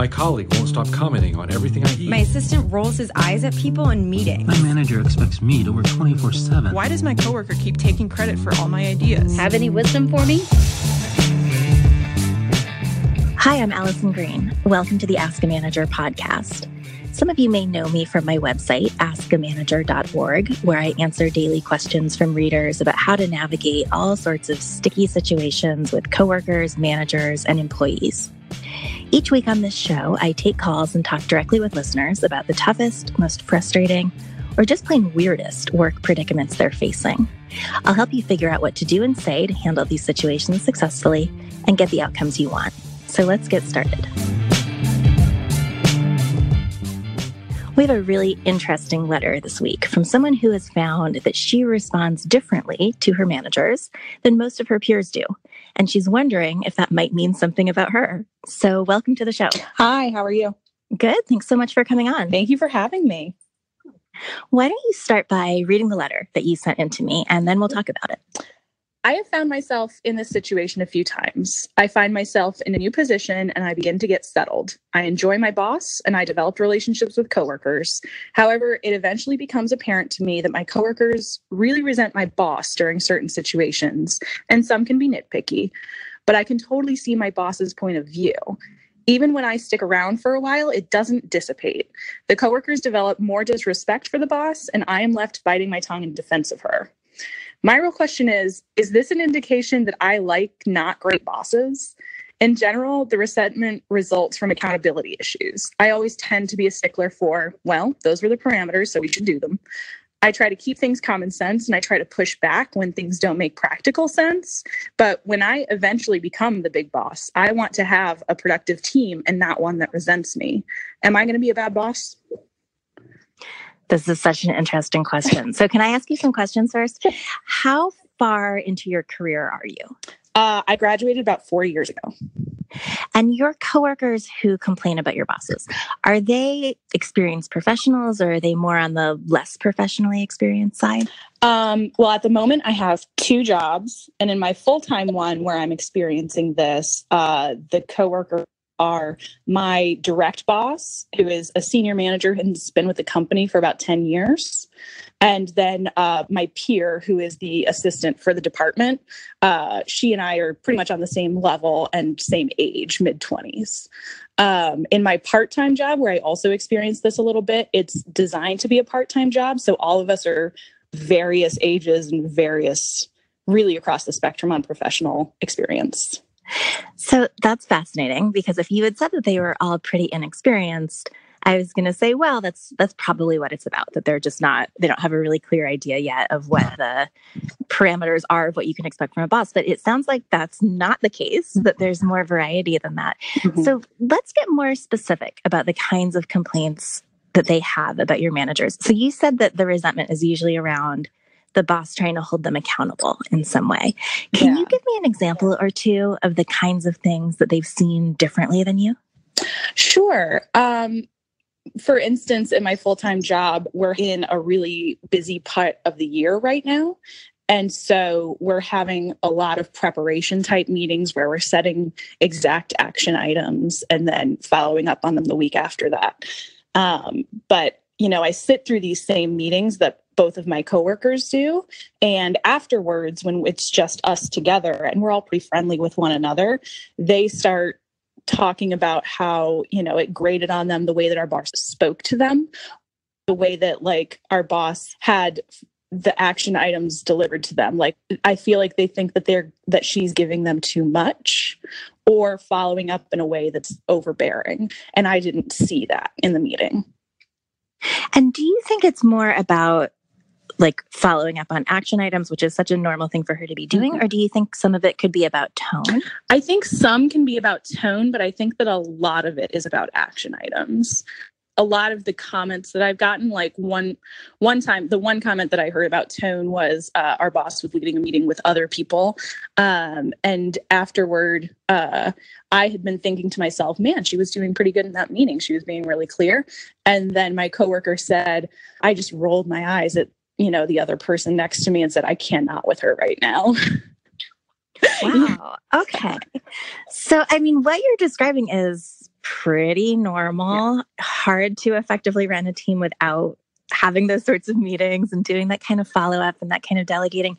My colleague won't stop commenting on everything I eat. My assistant rolls his eyes at people in meetings. My manager expects me to work 24/7. Why does my coworker keep taking credit for all my ideas? Have any wisdom for me? Hi, I'm Allison Green. Welcome to the Ask a Manager podcast. Some of you may know me from my website, askamanager.org, where I answer daily questions from readers about how to navigate all sorts of sticky situations with coworkers, managers, and employees. Each week on this show, I take calls and talk directly with listeners about the toughest, most frustrating, or just plain weirdest work predicaments they're facing. I'll help you figure out what to do and say to handle these situations successfully and get the outcomes you want. So let's get started. We have a really interesting letter this week from someone who has found that she responds differently to her managers than most of her peers do. And she's wondering if that might mean something about her. So welcome to the show. Hi, how are you? Good. Thanks so much for coming on. Thank you for having me. Why don't you start by reading the letter that you sent in to me, and then we'll talk about it. I have found myself in this situation a few times. I find myself in a new position and I begin to get settled. I enjoy my boss and I develop relationships with coworkers. However, it eventually becomes apparent to me that my coworkers really resent my boss during certain situations, and some can be nitpicky, but I can totally see my boss's point of view. Even when I stick around for a while, it doesn't dissipate. The coworkers develop more disrespect for the boss and I am left biting my tongue in defense of her. My real question is this an indication that I like not great bosses? In general, the resentment results from accountability issues. I always tend to be a stickler for, well, those were the parameters, so we should do them. I try to keep things common sense and I try to push back when things don't make practical sense. But when I eventually become the big boss, I want to have a productive team and not one that resents me. Am I going to be a bad boss? This is such an interesting question. So can I ask you some questions first? How far into your career are you? I graduated about 4 years ago. And your coworkers who complain about your bosses, are they experienced professionals or are they more on the less professionally experienced side? Well, at the moment, I have two jobs. And in my full-time one where I'm experiencing this, the coworker are my direct boss, who is a senior manager and has been with the company for about 10 years. And then my peer, who is the assistant for the department, she and I are pretty much on the same level and same age, mid-20s. In my part-time job, where I also experienced this a little bit, it's designed to be a part-time job. So all of us are various ages and various, really across the spectrum on professional experience. So that's fascinating, because if you had said that they were all pretty inexperienced, I was going to say, well, that's probably what it's about, that they're just not, they don't have a really clear idea yet of what the parameters are of what you can expect from a boss. But it sounds like that's not the case, that there's more variety than that. Mm-hmm. So let's get more specific about the kinds of complaints that they have about your managers. So you said that the resentment is usually around the boss trying to hold them accountable in some way. Can you give me an example or two of the kinds of things that they've seen differently than you? Sure. For instance, in my full-time job, we're in a really busy part of the year right now. And so we're having a lot of preparation type meetings where we're setting exact action items and then following up on them the week after that. But, you know, I sit through these same meetings that both of my coworkers do. And afterwards, when it's just us together and we're all pretty friendly with one another, they start talking about how, you know, it grated on them the way that our boss spoke to them, the way that like our boss had the action items delivered to them. Like, I feel like they think that she's giving them too much or following up in a way that's overbearing. And I didn't see that in the meeting. And do you think it's more about like following up on action items, which is such a normal thing for her to be doing, or do you think some of it could be about tone? I think some can be about tone, but I think that a lot of it is about action items. A lot of the comments that I've gotten, like one time, the one comment that I heard about tone was our boss was leading a meeting with other people. And afterward, I had been thinking to myself, man, she was doing pretty good in that meeting. She was being really clear. And then my coworker said, I just rolled my eyes at, you know, the other person next to me and said, I cannot with her right now. Wow. Okay. So, I mean, what you're describing is pretty normal. Yeah. Hard to effectively run a team without having those sorts of meetings and doing that kind of follow-up and that kind of delegating.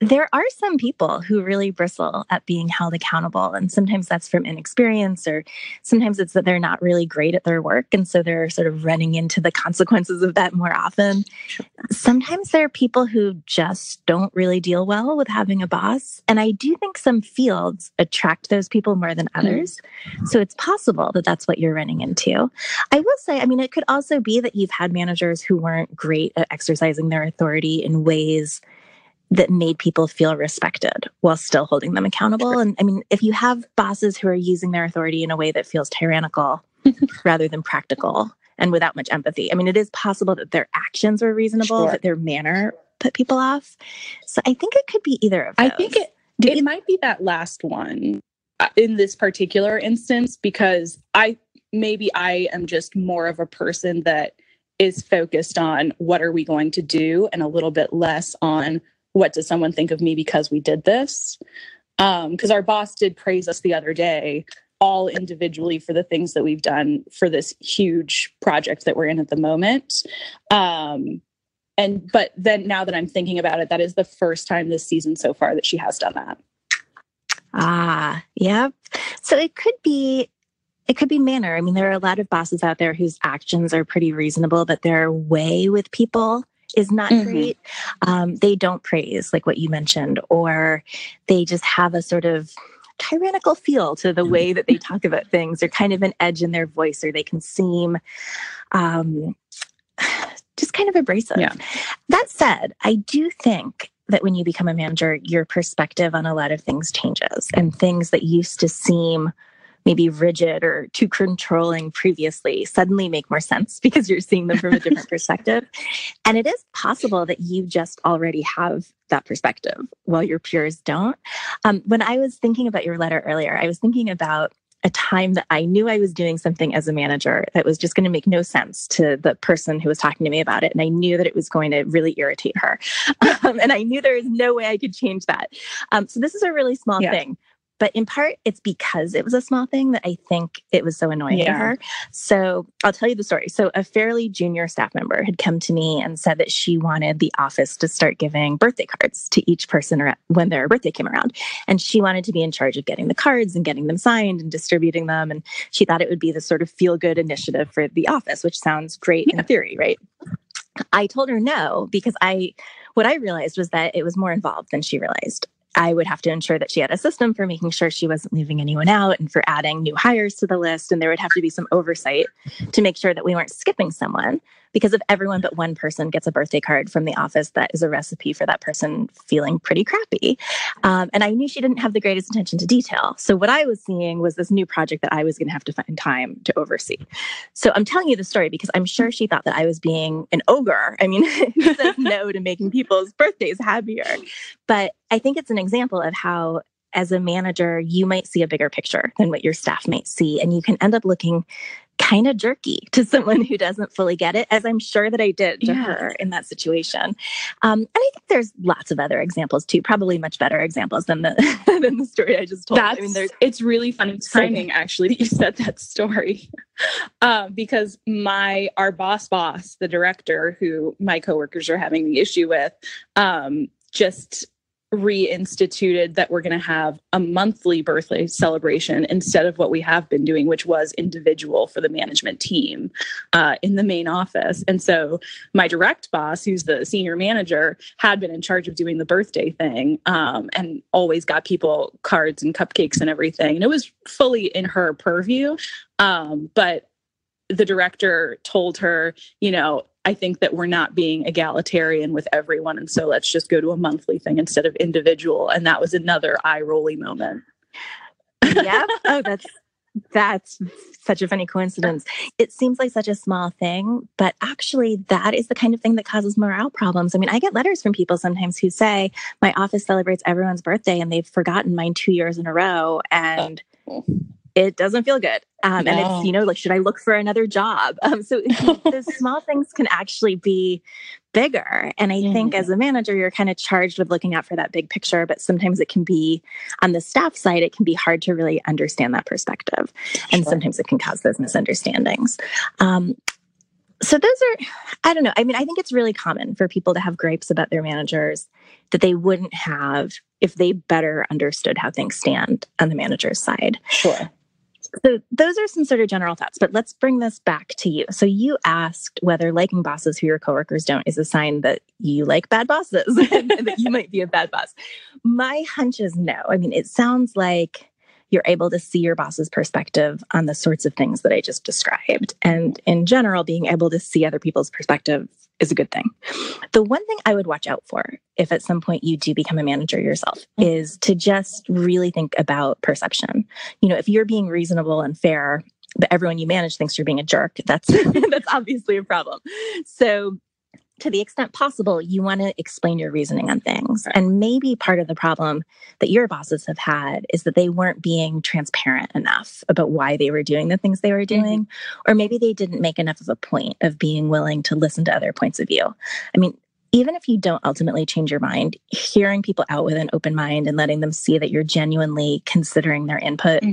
There are some people who really bristle at being held accountable. And sometimes that's from inexperience, or sometimes it's that they're not really great at their work. And so they're sort of running into the consequences of that more often. Sure. Sometimes there are people who just don't really deal well with having a boss. And I do think some fields attract those people more than others. Mm-hmm. So it's possible that that's what you're running into. I will say, I mean, it could also be that you've had managers who weren't great at exercising their authority in ways that made people feel respected while still holding them accountable. Sure. And I mean, if you have bosses who are using their authority in a way that feels tyrannical rather than practical and without much empathy, I mean, it is possible that their actions were reasonable, sure, but their manner put people off. So I think it could be either of those. I think it might be that last one in this particular instance, because I am just more of a person that is focused on what are we going to do and a little bit less on what does someone think of me because we did this? Because our boss did praise us the other day, all individually, for the things that we've done for this huge project that we're in at the moment. But then now that I'm thinking about it, that is the first time this season so far that she has done that. Ah, yep. Yeah. So it could be manner. I mean, there are a lot of bosses out there whose actions are pretty reasonable, but their way with people is not great. They don't praise, like what you mentioned, or they just have a sort of tyrannical feel to the way that they talk about things, or kind of an edge in their voice, or they can seem just kind of abrasive. Yeah. That said, I do think that when you become a manager, your perspective on a lot of things changes, and things that used to seem maybe rigid or too controlling previously suddenly make more sense because you're seeing them from a different perspective. And it is possible that you just already have that perspective while your peers don't. When I was thinking about your letter earlier, I was thinking about a time that I knew I was doing something as a manager that was just going to make no sense to the person who was talking to me about it. And I knew that it was going to really irritate her. And I knew there was no way I could change that. So this is a really small thing. But in part, it's because it was a small thing that I think it was so annoying to her. So I'll tell you the story. So a fairly junior staff member had come to me and said that she wanted the office to start giving birthday cards to each person when their birthday came around. And she wanted to be in charge of getting the cards and getting them signed and distributing them. And she thought it would be the sort of feel-good initiative for the office, which sounds great in theory, right? I told her no, because what I realized was that it was more involved than she realized. I would have to ensure that she had a system for making sure she wasn't leaving anyone out and for adding new hires to the list. And there would have to be some oversight to make sure that we weren't skipping someone, because if everyone but one person gets a birthday card from the office, that is a recipe for that person feeling pretty crappy. And I knew she didn't have the greatest attention to detail. So what I was seeing was this new project that I was going to have to find time to oversee. So I'm telling you the story because I'm sure she thought that I was being an ogre. I mean, who says no to making people's birthdays happier? But I think it's an example of how, as a manager, you might see a bigger picture than what your staff might see. And you can end up looking kind of jerky to someone who doesn't fully get it, as I'm sure that I did to her in that situation. And I think there's lots of other examples too, probably much better examples than the story I just told. It's really funny timing, actually, that you said that story. Because our boss, the director who my coworkers are having the issue with, just reinstituted that we're going to have a monthly birthday celebration instead of what we have been doing, which was individual for the management team in the main office. And so my direct boss, who's the senior manager, had been in charge of doing the birthday thing and always got people cards and cupcakes and everything. And it was fully in her purview. But the director told her, I think that we're not being egalitarian with everyone. And so let's just go to a monthly thing instead of individual. And that was another eye-rolly moment. Yeah. Oh, that's such a funny coincidence. It seems like such a small thing, but actually that is the kind of thing that causes morale problems. I mean, I get letters from people sometimes who say, my office celebrates everyone's birthday and they've forgotten mine 2 years in a row. And it doesn't feel good. No. And it's, like, should I look for another job? So those small things can actually be bigger. And I think as a manager, you're kind of charged with looking out for that big picture, but sometimes it can be on the staff side, it can be hard to really understand that perspective. And sometimes it can cause those misunderstandings. So those are, I don't know. I mean, I think it's really common for people to have gripes about their managers that they wouldn't have if they better understood how things stand on the manager's side. Sure. So those are some sort of general thoughts, but let's bring this back to you. So you asked whether liking bosses who your coworkers don't is a sign that you like bad bosses and that you might be a bad boss. My hunch is no. I mean, it sounds like you're able to see your boss's perspective on the sorts of things that I just described. And in general, being able to see other people's perspective is a good thing. The one thing I would watch out for, if at some point you do become a manager yourself, is to just really think about perception. You know, if you're being reasonable and fair, but everyone you manage thinks you're being a jerk, that's that's obviously a problem. So to the extent possible, you want to explain your reasoning on things. And maybe part of the problem that your bosses have had is that they weren't being transparent enough about why they were doing the things they were doing, or maybe they didn't make enough of a point of being willing to listen to other points of view. I mean, even if you don't ultimately change your mind, hearing people out with an open mind and letting them see that you're genuinely considering their input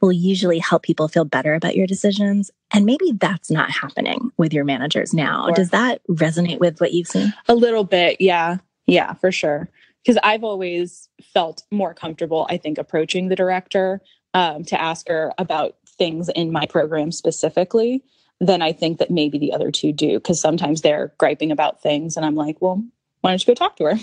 will usually help people feel better about your decisions. And maybe that's not happening with your managers now. Sure. Does that resonate with what you've seen? A little bit. Yeah. Yeah, for sure. Because I've always felt more comfortable, I think, approaching the director to ask her about things in my program specifically than I think that maybe the other two do, because sometimes they're griping about things and I'm like, well, why don't you go talk to her?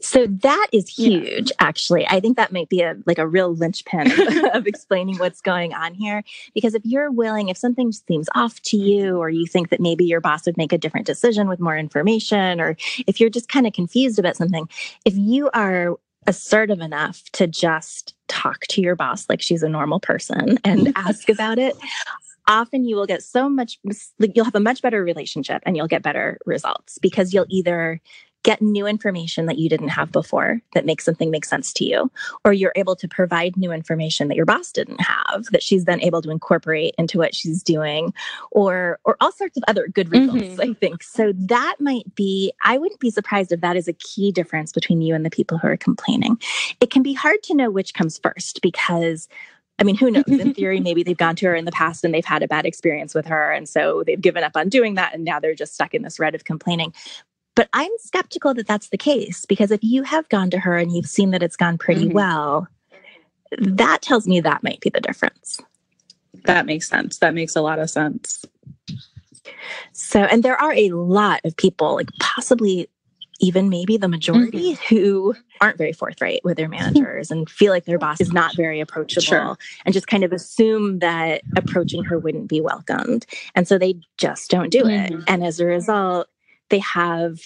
So that is huge, actually. I think that might be a real linchpin of explaining what's going on here. Because if you're willing, if something seems off to you, or you think that maybe your boss would make a different decision with more information, or if you're just kind of confused about something, if you are assertive enough to just talk to your boss like she's a normal person and ask about it, often you will get you'll have a much better relationship and you'll get better results, because you'll either get new information that you didn't have before that makes something make sense to you, or you're able to provide new information that your boss didn't have that she's then able to incorporate into what she's doing, or all sorts of other good results, I think. So that might be, I wouldn't be surprised if that is a key difference between you and the people who are complaining. It can be hard to know which comes first, because I mean, who knows? In theory, maybe they've gone to her in the past and they've had a bad experience with her, and so they've given up on doing that, and now they're just stuck in this rut of complaining. But I'm skeptical that that's the case, because if you have gone to her and you've seen that it's gone pretty well, that tells me that might be the difference. That makes sense. That makes a lot of sense. So, and there are a lot of people, like possibly even maybe the majority, who aren't very forthright with their managers and feel like their boss is not very approachable, and just kind of assume that approaching her wouldn't be welcomed. And so they just don't do it. And as a result, they have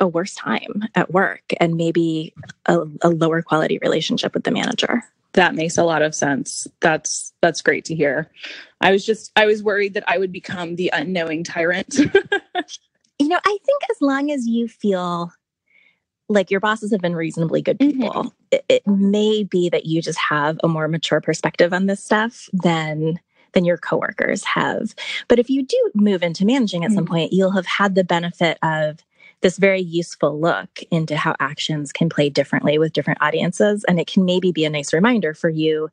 a worse time at work and maybe a lower quality relationship with the manager. That makes a lot of sense. That's great to hear. I was worried that I would become the unknowing tyrant. You know, I think as long as you feel like your bosses have been reasonably good people, it may be that you just have a more mature perspective on this stuff than your coworkers have. But if you do move into managing at some point, you'll have had the benefit of this very useful look into how actions can play differently with different audiences. And it can maybe be a nice reminder for you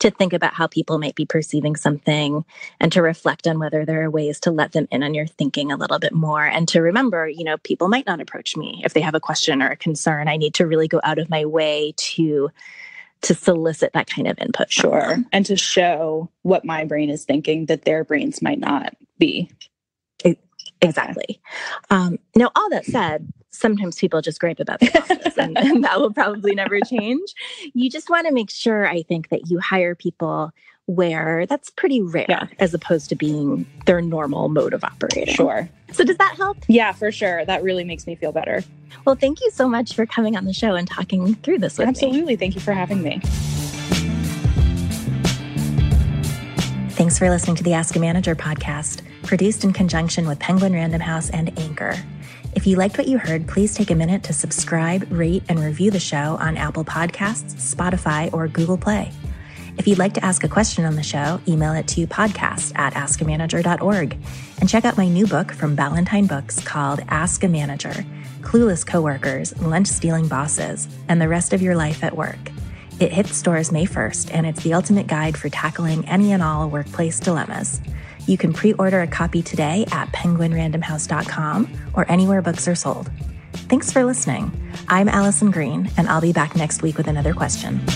to think about how people might be perceiving something, and to reflect on whether there are ways to let them in on your thinking a little bit more. And to remember, people might not approach me if they have a question or a concern. I need to really go out of my way to solicit that kind of input. Sure. And to show what my brain is thinking that their brains might not be. Exactly. Now, all that said, sometimes people just gripe about their bosses, and that will probably never change. You just want to make sure, I think, that you hire people where that's pretty rare, as opposed to being their normal mode of operating. Sure. So does that help? Yeah, for sure. That really makes me feel better. Well, thank you so much for coming on the show and talking through this with me. Absolutely. Thank you for having me. Thanks for listening to the Ask a Manager podcast, produced in conjunction with Penguin Random House and Anchor. If you liked what you heard, please take a minute to subscribe, rate, and review the show on Apple Podcasts, Spotify, or Google Play. If you'd like to ask a question on the show, email it to podcast@askamanager.org. And check out my new book from Ballantine Books called Ask a Manager, Clueless Coworkers, Lunch-Stealing Bosses, and the Rest of Your Life at Work. It hits stores May 1st, and it's the ultimate guide for tackling any and all workplace dilemmas. You can pre-order a copy today at penguinrandomhouse.com or anywhere books are sold. Thanks for listening. I'm Allison Green, and I'll be back next week with another question.